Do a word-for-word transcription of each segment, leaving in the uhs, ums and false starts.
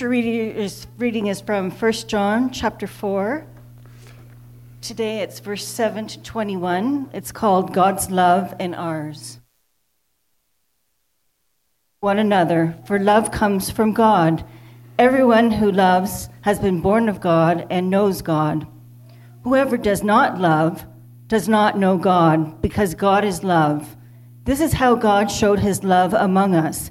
scripture reading is, reading is from First John chapter four. Today it's verse seven to twenty-one. It's called God's Love and Ours. One another, for love comes from God. Everyone who loves has been born of God and knows God. Whoever does not love does not know God, because God is love. This is how God showed his love among us.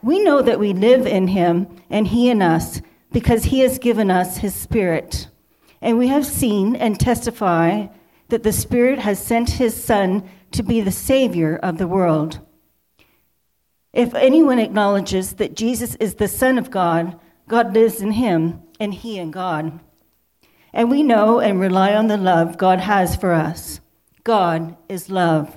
We know that we live in him and he in us because he has given us his Spirit. And we have seen and testify that the Spirit has sent his Son to be the Savior of the world. If anyone acknowledges that Jesus is the Son of God, God lives in him and he in God. And we know and rely on the love God has for us. God is love.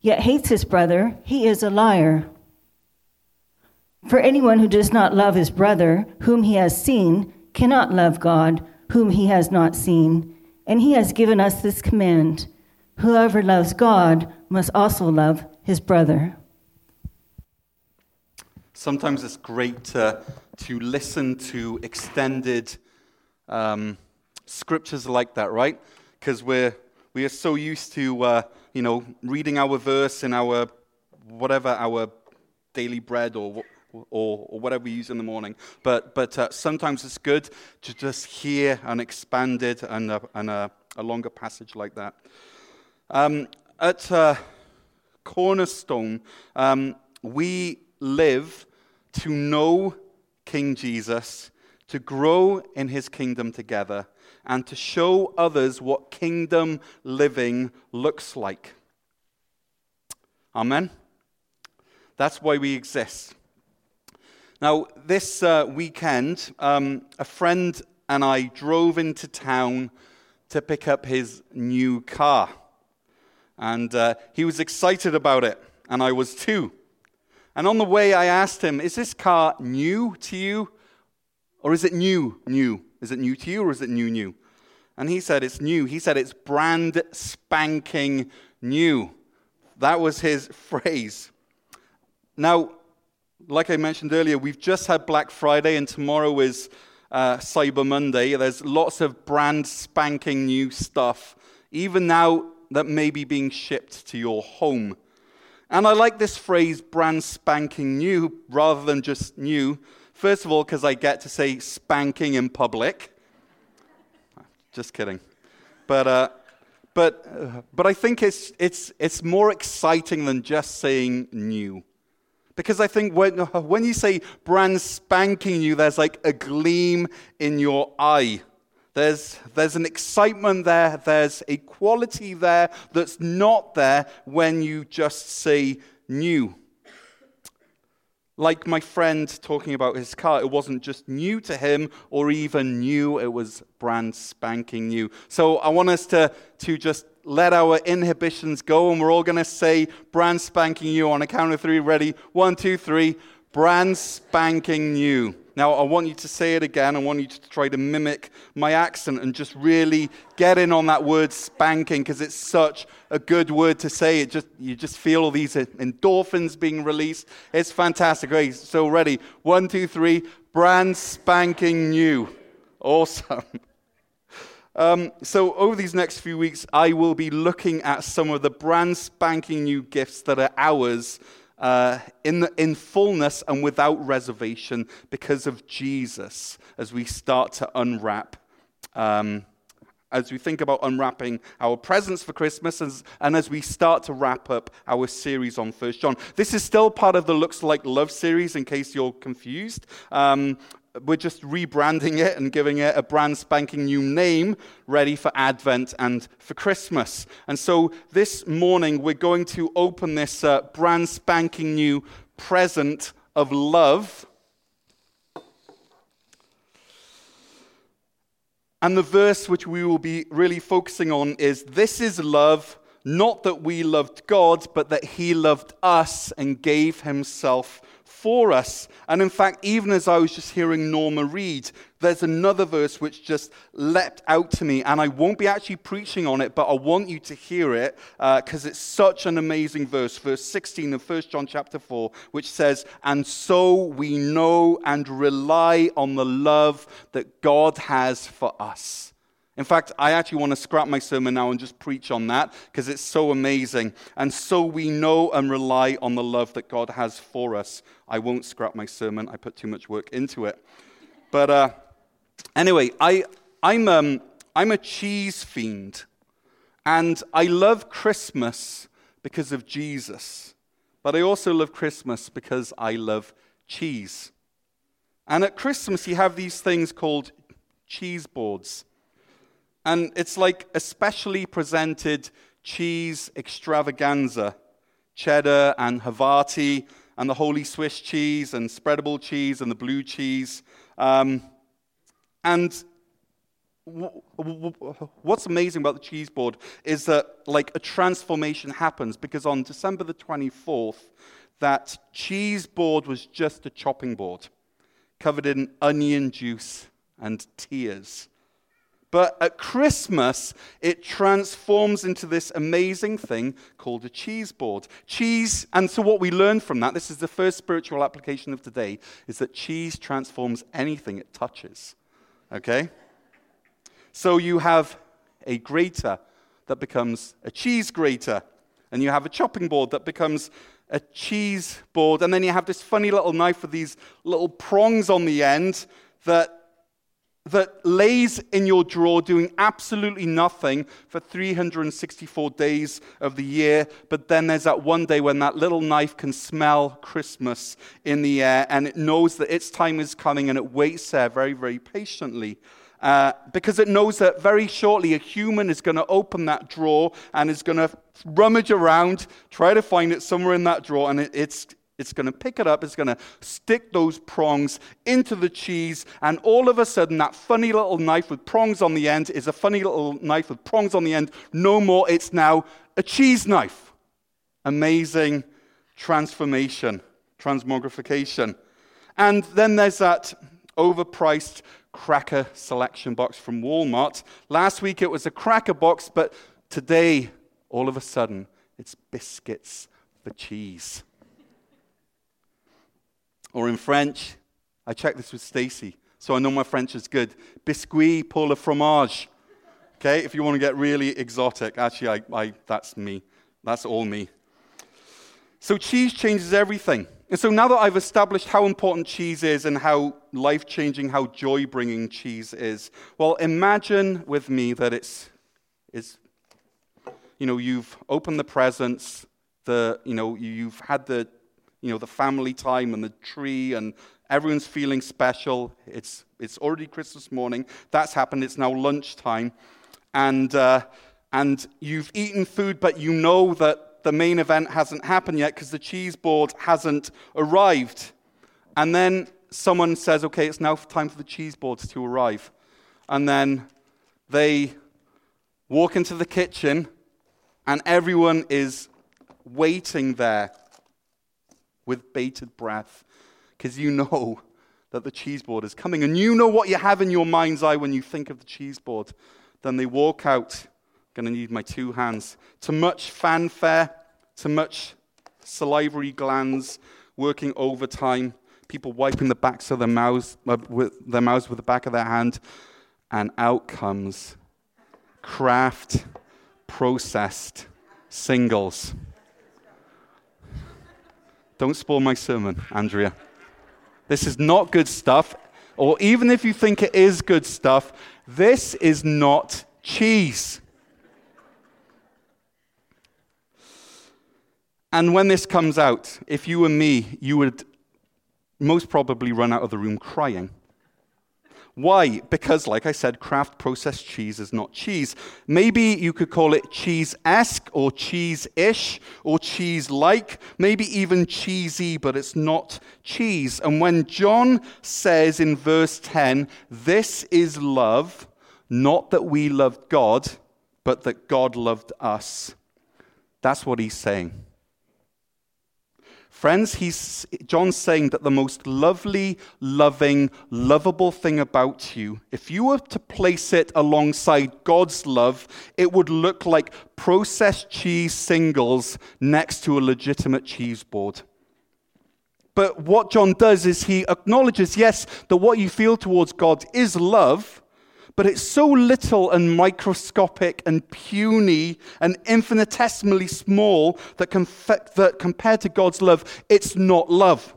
yet hates his brother, he is a liar. For anyone who does not love his brother, whom he has seen, cannot love God, whom he has not seen. And he has given us this command: whoever loves God must also love his brother. Sometimes it's great uh, to listen to extended um, scriptures like that, right? Because we're we are so used to... Uh, you know, reading our verse in our, whatever, our daily bread or or, or whatever we use in the morning. But but uh, sometimes it's good to just hear an expanded and a, and a, a longer passage like that. Um, at uh, Cornerstone, um, we live to know King Jesus, to grow in his kingdom together, and to show others what kingdom living looks like. Amen? That's why we exist. Now, this uh, weekend, um, a friend and I drove into town to pick up his new car. And uh, he was excited about it, and I was too. And on the way, I asked him, "Is this car new to you? Or is it new, new? Is it new to you or is it new, new?" And he said it's new. He said it's brand spanking new. That was his phrase. Now, like I mentioned earlier, we've just had Black Friday and tomorrow is uh, Cyber Monday. There's lots of brand spanking new stuff, even now that may be being shipped to your home. And I like this phrase, brand spanking new, rather than just new. First of all, because I get to say spanking in public. Just kidding. But uh, but uh, but I think it's it's it's more exciting than just saying new. Because I think when, when you say brand spanking new, there's like a gleam in your eye. There's there's an excitement there. There's a quality there that's not there when you just say new. Like my friend talking about his car, it wasn't just new to him or even new, it was brand spanking new. So I want us to, to just let our inhibitions go, and we're all going to say brand spanking new on a count of three. Ready? One, two, three. Brand spanking new. Now, I want you to say it again. I want you to try to mimic my accent and just really get in on that word spanking, because it's such a good word to say. It just you just feel all these endorphins being released. It's fantastic. Okay, so ready? One, two, three. Brand spanking new. Awesome. Um, so over these next few weeks, I will be looking at some of the brand spanking new gifts that are ours Uh, in the, in fullness and without reservation because of Jesus, as we start to unwrap um, as we think about unwrapping our presents for Christmas as, and as we start to wrap up our series on First John. This is still part of the Looks Like Love series, in case you're confused. Um, we're just rebranding it and giving it a brand spanking new name, ready for Advent and for Christmas. And so this morning, we're going to open this uh, brand spanking new present of love. And the verse which we will be really focusing on is, this is love, not that we loved God, but that he loved us and gave himself for us. And in fact, even as I was just hearing Norma read, there's another verse which just leapt out to me, and I won't be actually preaching on it, but I want you to hear it, because uh, it's such an amazing verse, verse sixteen of First John chapter four, which says, and so we know and rely on the love that God has for us. In fact, I actually want to scrap my sermon now and just preach on that, because it's so amazing. And so we know and rely on the love that God has for us. I won't scrap my sermon. I put too much work into it. But uh, anyway, I, I'm, um, I'm a cheese fiend, and I love Christmas because of Jesus. But I also love Christmas because I love cheese. And at Christmas, you have these things called cheese boards. And it's like a specially presented cheese extravaganza, cheddar and Havarti and the holy Swiss cheese and spreadable cheese and the blue cheese. Um, and w- w- w- what's amazing about the cheese board is that like a transformation happens, because on December the twenty-fourth, that cheese board was just a chopping board covered in onion juice and tears. But at Christmas, it transforms into this amazing thing called a cheese board. Cheese, and so what we learn from that, this is the first spiritual application of today, is that cheese transforms anything it touches, okay? So you have a grater that becomes a cheese grater, and you have a chopping board that becomes a cheese board, and then you have this funny little knife with these little prongs on the end that that lays in your drawer doing absolutely nothing for three hundred sixty-four days of the year, but then there's that one day when that little knife can smell Christmas in the air, and it knows that its time is coming, and it waits there very, very patiently, uh, because it knows that very shortly a human is going to open that drawer and is going to rummage around, try to find it somewhere in that drawer, and it, it's It's going to pick it up, it's going to stick those prongs into the cheese, and all of a sudden that funny little knife with prongs on the end is a funny little knife with prongs on the end. No more, it's now a cheese knife. Amazing transformation, transmogrification. And then there's that overpriced cracker selection box from Walmart. Last week it was a cracker box, but today, all of a sudden, it's biscuits for cheese. Or in French, I checked this with Stacy, so I know my French is good. Biscuit pour le fromage. Okay, if you want to get really exotic. Actually, I, I, that's me. That's all me. So cheese changes everything. And so now that I've established how important cheese is and how life-changing, how joy-bringing cheese is, well, imagine with me that it's, it's, you know, you've opened the presents, the, you know, you've had the, you know, the family time and the tree, and everyone's feeling special. It's it's already Christmas morning. That's happened. It's now lunchtime, and uh, and you've eaten food, but you know that the main event hasn't happened yet because the cheese board hasn't arrived. And then someone says, "Okay, it's now time for the cheese boards to arrive," and then they walk into the kitchen, and everyone is waiting there with bated breath, because you know that the cheese board is coming, and you know what you have in your mind's eye when you think of the cheese board. Then they walk out, going to need my two hands, to much fanfare, to much salivary glands working overtime, people wiping the backs of their mouths, uh, with their mouths with the back of their hand, and out comes craft processed singles. Don't spoil my sermon, Andrea. This is not good stuff, or even if you think it is good stuff, This is not cheese. And when this comes out, if you were me, you would most probably run out of the room crying. Why? Because, like I said, craft processed cheese is not cheese. Maybe you could call it cheese-esque or cheese-ish or cheese-like, maybe even cheesy, but it's not cheese. And when John says in verse ten, this is love, not that we loved God, but that God loved us, that's what he's saying. Friends, he's, John's saying that the most lovely, loving, lovable thing about you, if you were to place it alongside God's love, it would look like processed cheese singles next to a legitimate cheese board. But what John does is he acknowledges, yes, that what you feel towards God is love, but it's so little and microscopic and puny and infinitesimally small that, conf- that compared to God's love, it's not love.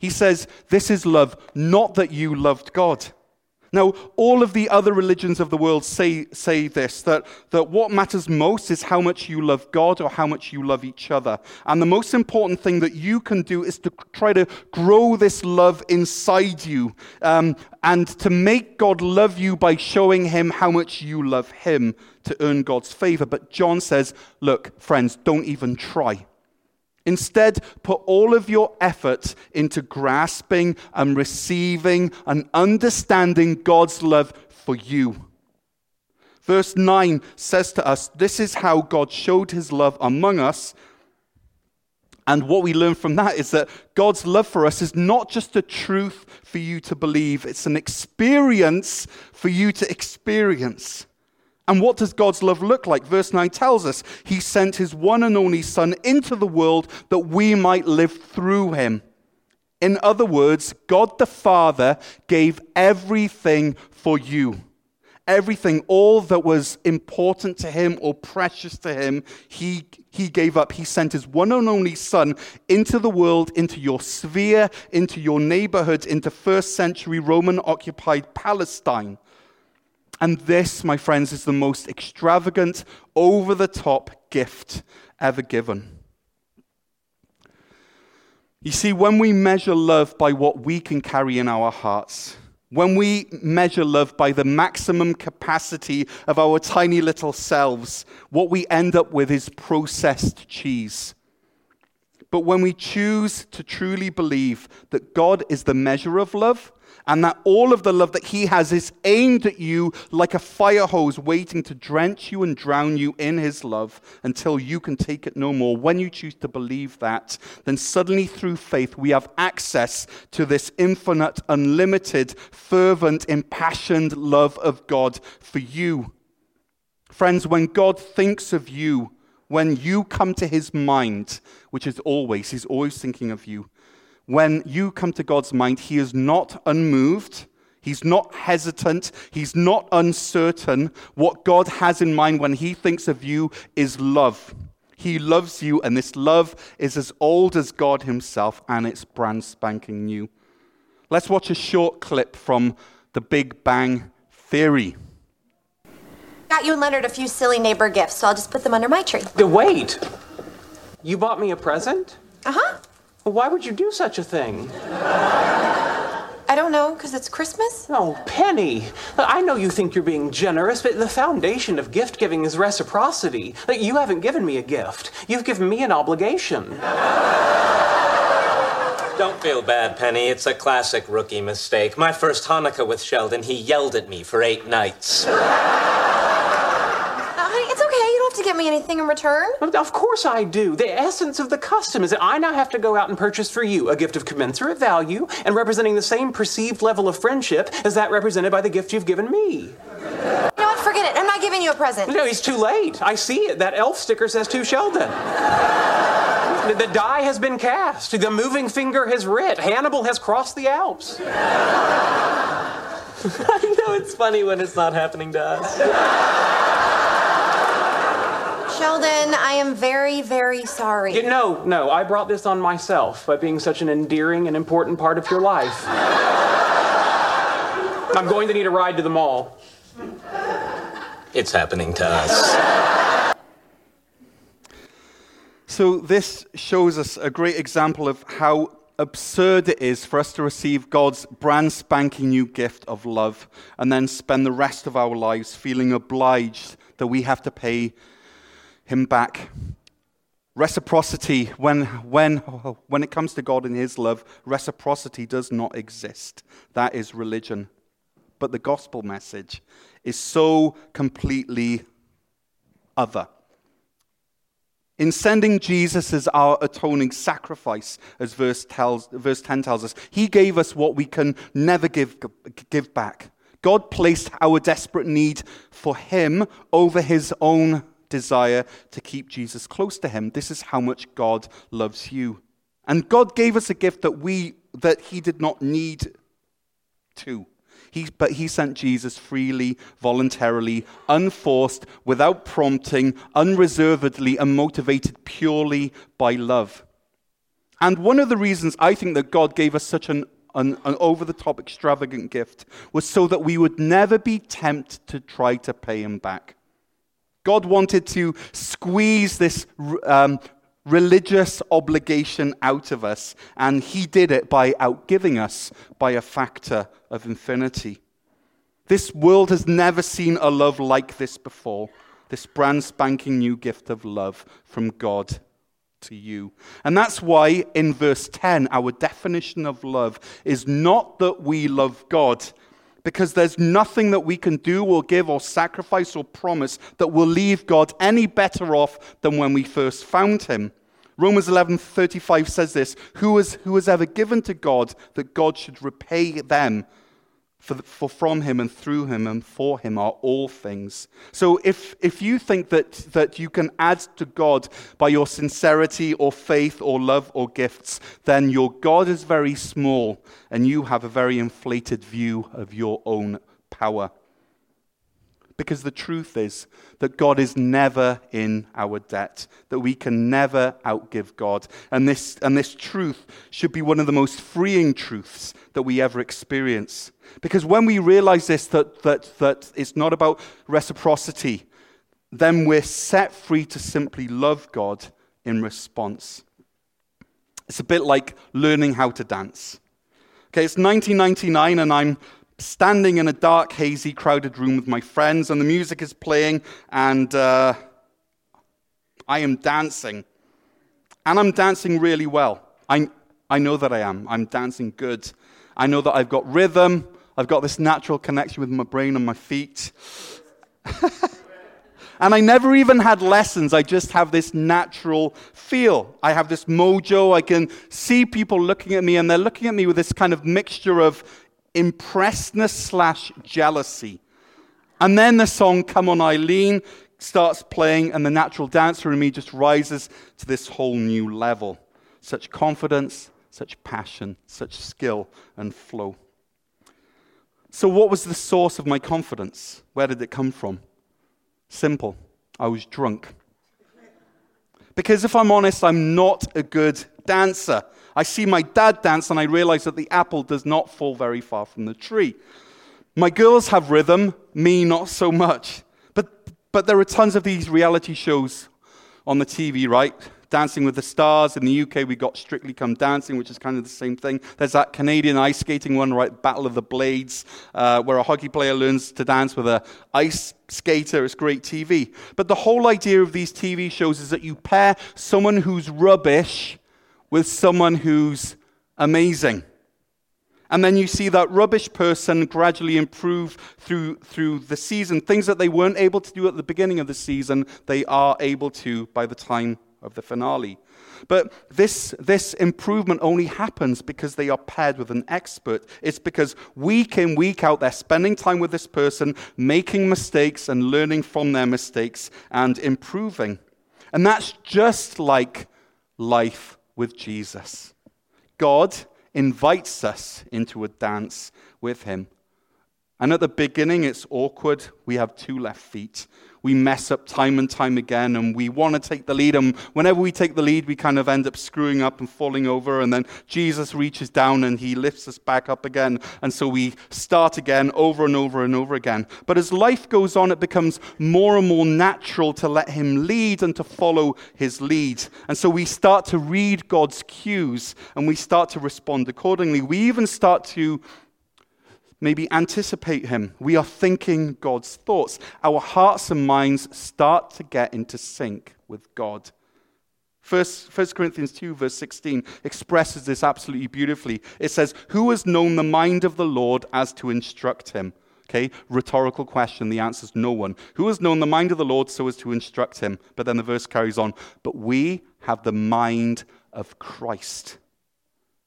He says, this is love, not that you loved God. Now, all of the other religions of the world say say this, that, that what matters most is how much you love God or how much you love each other. And the most important thing that you can do is to try to grow this love inside you, um, and to make God love you by showing him how much you love him to earn God's favor. But John says, look, friends, don't even try. Instead, put all of your effort into grasping and receiving and understanding God's love for you. Verse nine says to us, this is how God showed his love among us. And what we learn from that is that God's love for us is not just a truth for you to believe. It's an experience for you to experience. And what does God's love look like? Verse nine tells us, he sent his one and only Son into the world that we might live through him. In other words, God the Father gave everything for you. Everything, all that was important to him or precious to him, he, he gave up. He sent his one and only Son into the world, into your sphere, into your neighborhood, into first century Roman-occupied Palestine. And this, my friends, is the most extravagant, over-the-top gift ever given. You see, when we measure love by what we can carry in our hearts, when we measure love by the maximum capacity of our tiny little selves, what we end up with is processed cheese. But when we choose to truly believe that God is the measure of love, and that all of the love that he has is aimed at you like a fire hose waiting to drench you and drown you in his love until you can take it no more. When you choose to believe that, then suddenly through faith we have access to this infinite, unlimited, fervent, impassioned love of God for you. Friends, when God thinks of you, when you come to his mind, which is always, he's always thinking of you, when you come to God's mind, he is not unmoved, he's not hesitant, he's not uncertain. What God has in mind when he thinks of you is love. He loves you, and this love is as old as God himself, and it's brand spanking new. Let's watch a short clip from the Big Bang Theory. Got you and Leonard a few silly neighbor gifts, so I'll just put them under my tree. Wait, you bought me a present? Uh-huh. Why would you do such a thing? I don't know, because it's Christmas? Oh, Penny, I know you think you're being generous, but the foundation of gift-giving is reciprocity. Like, you haven't given me a gift. You've given me an obligation. Don't feel bad, Penny. It's a classic rookie mistake. My first Hanukkah with Sheldon, he yelled at me for eight nights. To get me anything in return? Of course I do. The essence of the custom is that I now have to go out and purchase for you a gift of commensurate value and representing the same perceived level of friendship as that represented by the gift you've given me. You know what? Forget it. I'm not giving you a present. No, it's too late. I see it. That elf sticker says to Sheldon. The die has been cast. The moving finger has writ. Hannibal has crossed the Alps. I know it's funny when it's not happening to us. Sheldon, I am very, very sorry. You, no, no, I brought this on myself by being such an endearing and important part of your life. I'm going to need a ride to the mall. It's happening to us. So this shows us a great example of how absurd it is for us to receive God's brand spanking new gift of love and then spend the rest of our lives feeling obliged that we have to pay him back. Reciprocity, when when when it comes to God and his love, reciprocity does not exist. That is religion. But the gospel message is so completely other. In sending Jesus as our atoning sacrifice, as verse tells, verse ten tells us, he gave us what we can never give give back. God placed our desperate need for him over his own desire to keep Jesus close to him. This is how much God loves you. And God gave us a gift that we that he did not need to. He, but he sent Jesus freely, voluntarily, unforced, without prompting, unreservedly, and motivated purely by love. And one of the reasons I think that God gave us such an, an, an over-the-top extravagant gift was so that we would never be tempted to try to pay him back. God wanted to squeeze this um, religious obligation out of us, and he did it by outgiving us by a factor of infinity. This world has never seen a love like this before, this brand spanking new gift of love from God to you. And that's why in verse ten, our definition of love is not that we love God, because there's nothing that we can do or give or sacrifice or promise that will leave God any better off than when we first found him. Romans eleven thirty-five says this, who is, who has ever given to God that God should repay them? For, the, for from him and through him and for him are all things. So if if you think that, that you can add to God by your sincerity or faith or love or gifts, then your God is very small and you have a very inflated view of your own power. Because the truth is that God is never in our debt, that we can never outgive God. And this, and this truth should be one of the most freeing truths that we ever experience. Because when we realize this, that, that, that it's not about reciprocity, then we're set free to simply love God in response. It's a bit like learning how to dance. Okay, it's nineteen ninety-nine and I'm standing in a dark, hazy, crowded room with my friends, and the music is playing, and uh, I am dancing. And I'm dancing really well. I I know that I am. I'm dancing good. I know that I've got rhythm. I've got this natural connection with my brain and my feet. And I never even had lessons. I just have this natural feel. I have this mojo. I can see people looking at me, and they're looking at me with this kind of mixture of impressedness slash jealousy. And then the song Come On, Eileen starts playing, and the natural dancer in me just rises to this whole new level. Such confidence, such passion, such skill and flow. So what was the source of my confidence? Where did it come from? Simple. I was drunk. Because if I'm honest, I'm not a good dancer. I see my dad dance and I realize that the apple does not fall very far from the tree. My girls have rhythm, me not so much. But but there are tons of these reality shows on the T V, right? Dancing with the Stars. In the U K, we got Strictly Come Dancing, which is kind of the same thing. There's that Canadian ice skating one, right? Battle of the Blades, uh, where a hockey player learns to dance with an ice skater. It's great T V. But the whole idea of these T V shows is that you pair someone who's rubbish with someone who's amazing. And then you see that rubbish person gradually improve through through the season. Things that they weren't able to do at the beginning of the season, they are able to by the time of the finale. But this this improvement only happens because they are paired with an expert. It's because week in, week out, they're spending time with this person, making mistakes and learning from their mistakes and improving. And that's just like life with Jesus. God invites us into a dance with him. And at the beginning, it's awkward. We have two left feet. we mess up time and time again, and we want to take the lead, and whenever we take the lead, we kind of end up screwing up and falling over, and then Jesus reaches down and he lifts us back up again, and so we start again over and over and over again. But as life goes on, it becomes more and more natural to let him lead and to follow his lead, and so we start to read God's cues, and we start to respond accordingly. We even start to maybe anticipate him. We are thinking God's thoughts. Our hearts and minds start to get into sync with God. First, First Corinthians two, verse sixteen, expresses this absolutely beautifully. It says, "Who has known the mind of the Lord as to instruct him?" Okay, rhetorical question. The answer is no one. Who has known the mind of the Lord so as to instruct him? But then the verse carries on. But we have the mind of Christ.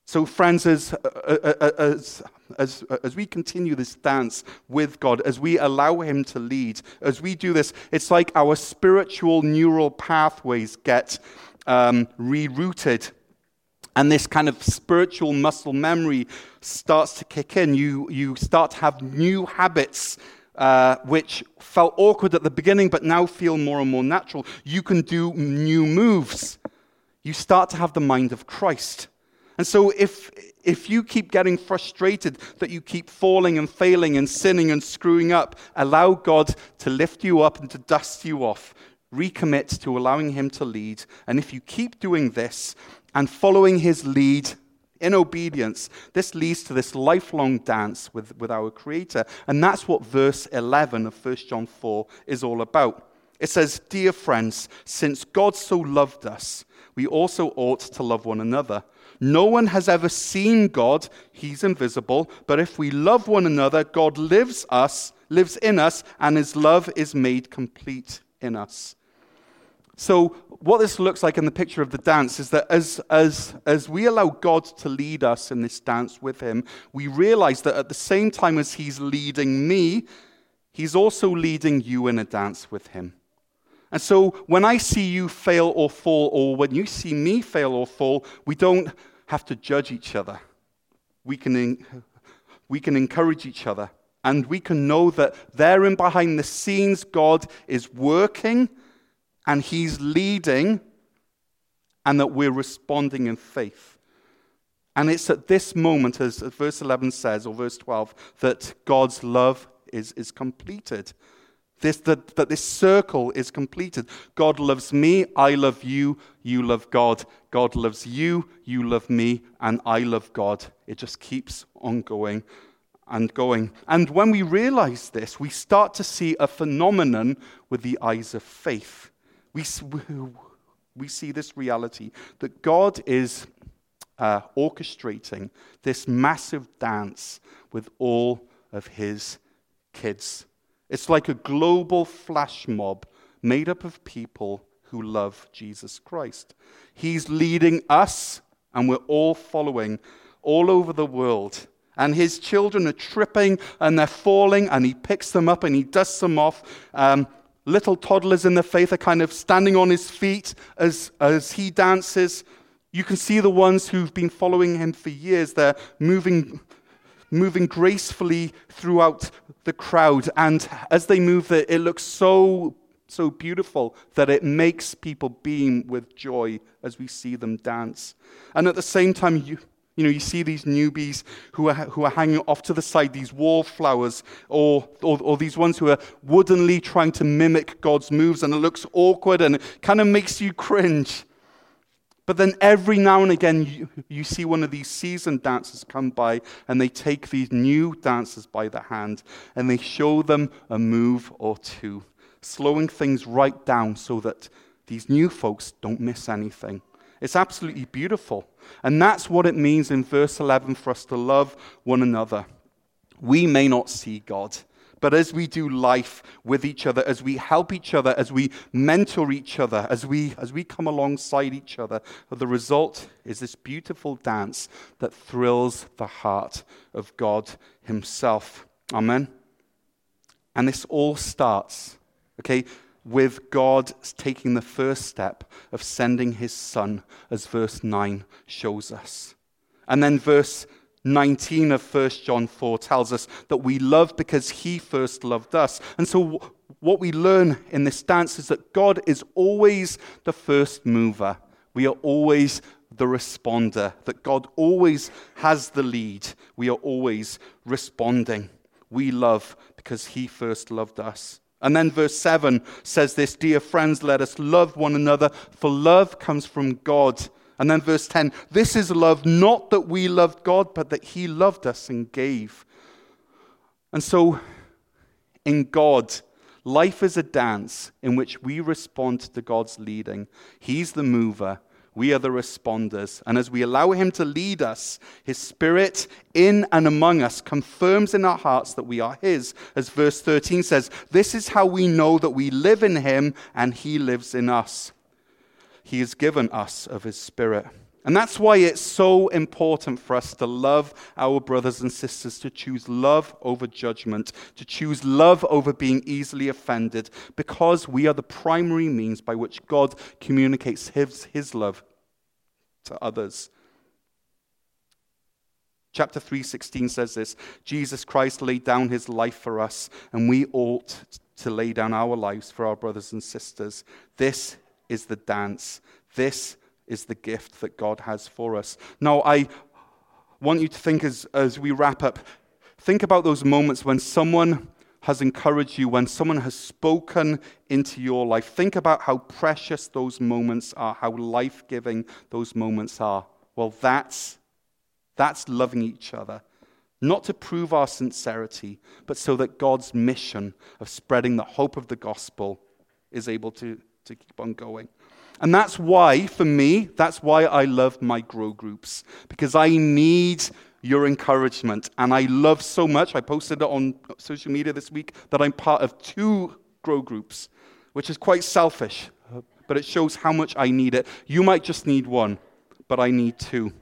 So friends, as, as, as, as we continue this dance with God, as we allow him to lead, as we do this, it's like our spiritual neural pathways get um, rerouted. And this kind of spiritual muscle memory starts to kick in. You, you start to have new habits Uh, which felt awkward at the beginning, but now feel more and more natural. You can do new moves. You start to have the mind of Christ. And so if if you keep getting frustrated that you keep falling and failing and sinning and screwing up, allow God to lift you up and to dust you off. Recommit to allowing him to lead. And if you keep doing this and following his lead in obedience, this leads to this lifelong dance with, with our Creator. And that's what verse eleven of First John four is all about. It says, "Dear friends, since God so loved us, we also ought to love one another. No one has ever seen God. He's invisible. But if we love one another, God lives us, lives in us, and his love is made complete in us." So what this looks like in the picture of the dance is that as as as we allow God to lead us in this dance with him, we realize that at the same time as he's leading me, he's also leading you in a dance with him. And so when I see you fail or fall, or when you see me fail or fall, we don't have to judge each other. We can we can encourage each other. And we can know that there and behind the scenes, God is working and he's leading, and that we're responding in faith. And it's at this moment, as verse eleven says, or verse twelve, that God's love is, is completed. This, that, that this circle is completed. God loves me, I love you, you love God. God loves you, you love me, and I love God. It just keeps on going and going. And when we realize this, we start to see a phenomenon with the eyes of faith. We we see this reality that God is uh, orchestrating this massive dance with all of his kids. It's like a global flash mob made up of people who love Jesus Christ. He's leading us, and we're all following all over the world. And his children are tripping, and they're falling, and he picks them up, and he dusts them off. Um, Little toddlers in the faith are kind of standing on his feet as, as he dances. You can see the ones who've been following him for years. They're moving, moving gracefully throughout the crowd. And as they move, it looks so, so beautiful that it makes people beam with joy as we see them dance. And at the same time, you... You know, you see these newbies who are who are hanging off to the side, these wallflowers, or, or or these ones who are woodenly trying to mimic God's moves, and it looks awkward and it kind of makes you cringe. But then every now and again, you, you see one of these seasoned dancers come by, and they take these new dancers by the hand, and they show them a move or two, slowing things right down so that these new folks don't miss anything. It's absolutely beautiful. And that's what it means in verse eleven for us to love one another. We may not see God, but as we do life with each other, as we help each other, as we mentor each other, as we as we come alongside each other, the result is this beautiful dance that thrills the heart of God himself. Amen? And this all starts, okay, with God taking the first step of sending his son, as verse nine shows us. And then verse nineteen of First John four tells us that we love because he first loved us. And so what we learn in this dance is that God is always the first mover. We are always the responder, that God always has the lead. We are always responding. We love because he first loved us. And then verse seven says this, dear friends, let us love one another, for love comes from God. And then verse ten, this is love, not that we loved God, but that he loved us and gave. And so in God, life is a dance in which we respond to God's leading. He's the mover. We are the responders. And as we allow him to lead us, his spirit in and among us confirms in our hearts that we are his. As verse thirteen says, this is how we know that we live in him and he lives in us. He has given us of his spirit. And that's why it's so important for us to love our brothers and sisters, to choose love over judgment, to choose love over being easily offended, because we are the primary means by which God communicates his, his love to others. Chapter three sixteen says this, Jesus Christ laid down his life for us, and we ought to lay down our lives for our brothers and sisters. This is the dance. This is the gift that God has for us. Now, I want you to think as, as we wrap up, think about those moments when someone has encouraged you, when someone has spoken into your life. Think about how precious those moments are, how life-giving those moments are. Well, that's that's loving each other, not to prove our sincerity, but so that God's mission of spreading the hope of the gospel is able to, to keep on going. And that's why, for me, that's why I love my grow groups, because I need your encouragement. And I love so much, I posted it on social media this week, that I'm part of two grow groups, which is quite selfish, but it shows how much I need it. You might just need one, but I need two.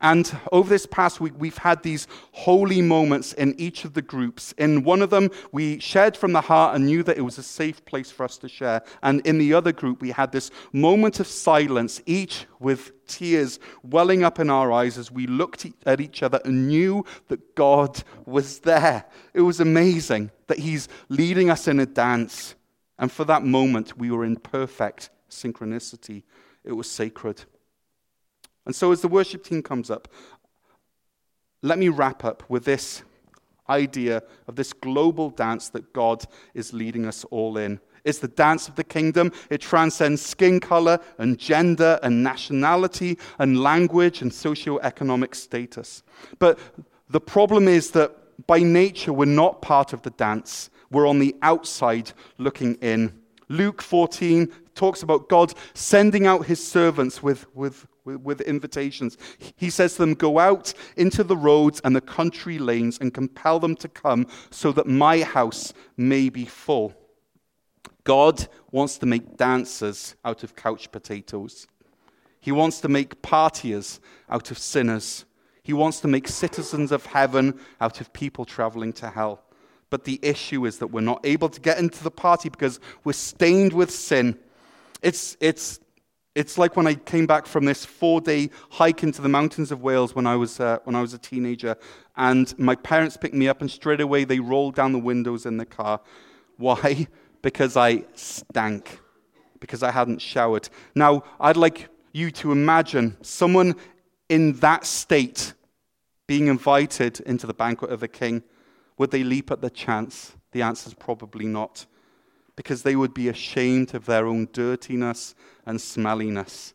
And over this past week, we've had these holy moments in each of the groups. In one of them, we shared from the heart and knew that it was a safe place for us to share. And in the other group, we had this moment of silence, each with tears welling up in our eyes as we looked at each other and knew that God was there. It was amazing that he's leading us in a dance. And for that moment, we were in perfect synchronicity. It was sacred. And so as the worship team comes up, let me wrap up with this idea of this global dance that God is leading us all in. It's the dance of the kingdom. It transcends skin color and gender and nationality and language and socioeconomic status. But the problem is that by nature, we're not part of the dance. We're on the outside looking in. Luke fourteen talks about God sending out his servants with with. with invitations. He says to them, go out into the roads and the country lanes and compel them to come so that my house may be full. God wants to make dancers out of couch potatoes. He wants to make partiers out of sinners. He wants to make citizens of heaven out of people traveling to hell. But the issue is that we're not able to get into the party because we're stained with sin. It's, it's, It's like when I came back from this four-day hike into the mountains of Wales when I was uh, when I was a teenager, and my parents picked me up, and straight away they rolled down the windows in the car. Why? Because I stank, because I hadn't showered. Now, I'd like you to imagine someone in that state being invited into the banquet of the king. Would they leap at the chance? The answer's probably not, because they would be ashamed of their own dirtiness and smelliness.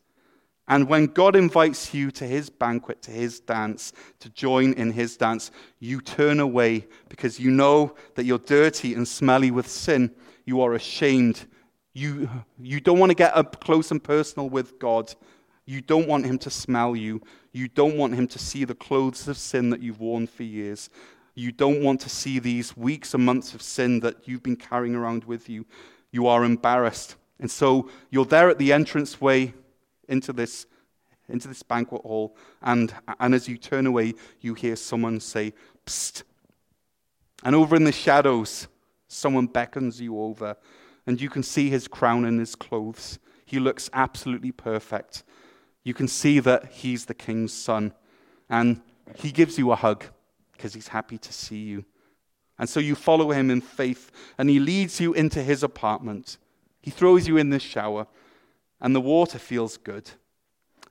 And when God invites you to his banquet, to his dance, to join in his dance, you turn away because you know that you're dirty and smelly with sin. You are ashamed. You, you don't want to get up close and personal with God. You don't want him to smell you. You don't want him to see the clothes of sin that you've worn for years. You don't want to see these weeks and months of sin that you've been carrying around with you. You are embarrassed. And so you're there at the entranceway into this into this banquet hall, and, and as you turn away, you hear someone say, psst. And over in the shadows, someone beckons you over, and you can see his crown and his clothes. He looks absolutely perfect. You can see that he's the king's son, and he gives you a hug, because he's happy to see you. And so you follow him in faith, and he leads you into his apartment. He throws you in the shower, and the water feels good.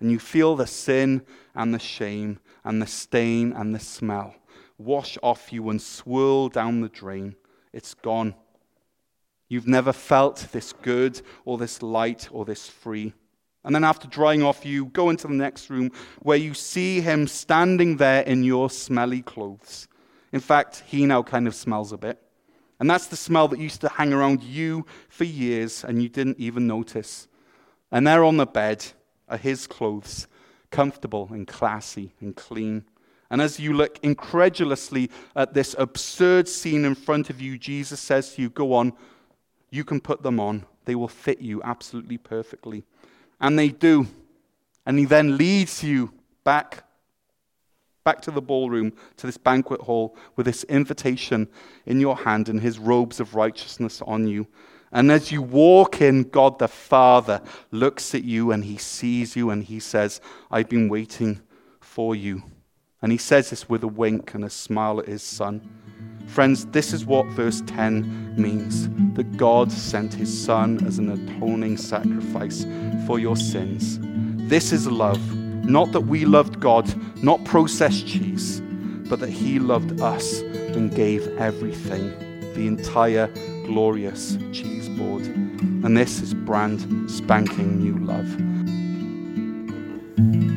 And you feel the sin and the shame and the stain and the smell wash off you and swirl down the drain. It's gone. You've never felt this good or this light or this free. And then after drying off, you go into the next room where you see him standing there in your smelly clothes. In fact, he now kind of smells a bit. And that's the smell that used to hang around you for years and you didn't even notice. And there on the bed are his clothes, comfortable and classy and clean. And as you look incredulously at this absurd scene in front of you, Jesus says to you, go on, you can put them on. They will fit you absolutely perfectly. And they do. And he then leads you back, back to the ballroom, to this banquet hall, with this invitation in your hand and his robes of righteousness on you. And as you walk in, God the Father looks at you and he sees you and he says, I've been waiting for you. And he says this with a wink and a smile at his son. Friends, this is what verse ten means, that God sent his son as an atoning sacrifice for your sins. This is love, not that we loved God, not processed cheese, but that he loved us and gave everything, the entire glorious cheese board. And this is brand spanking new love.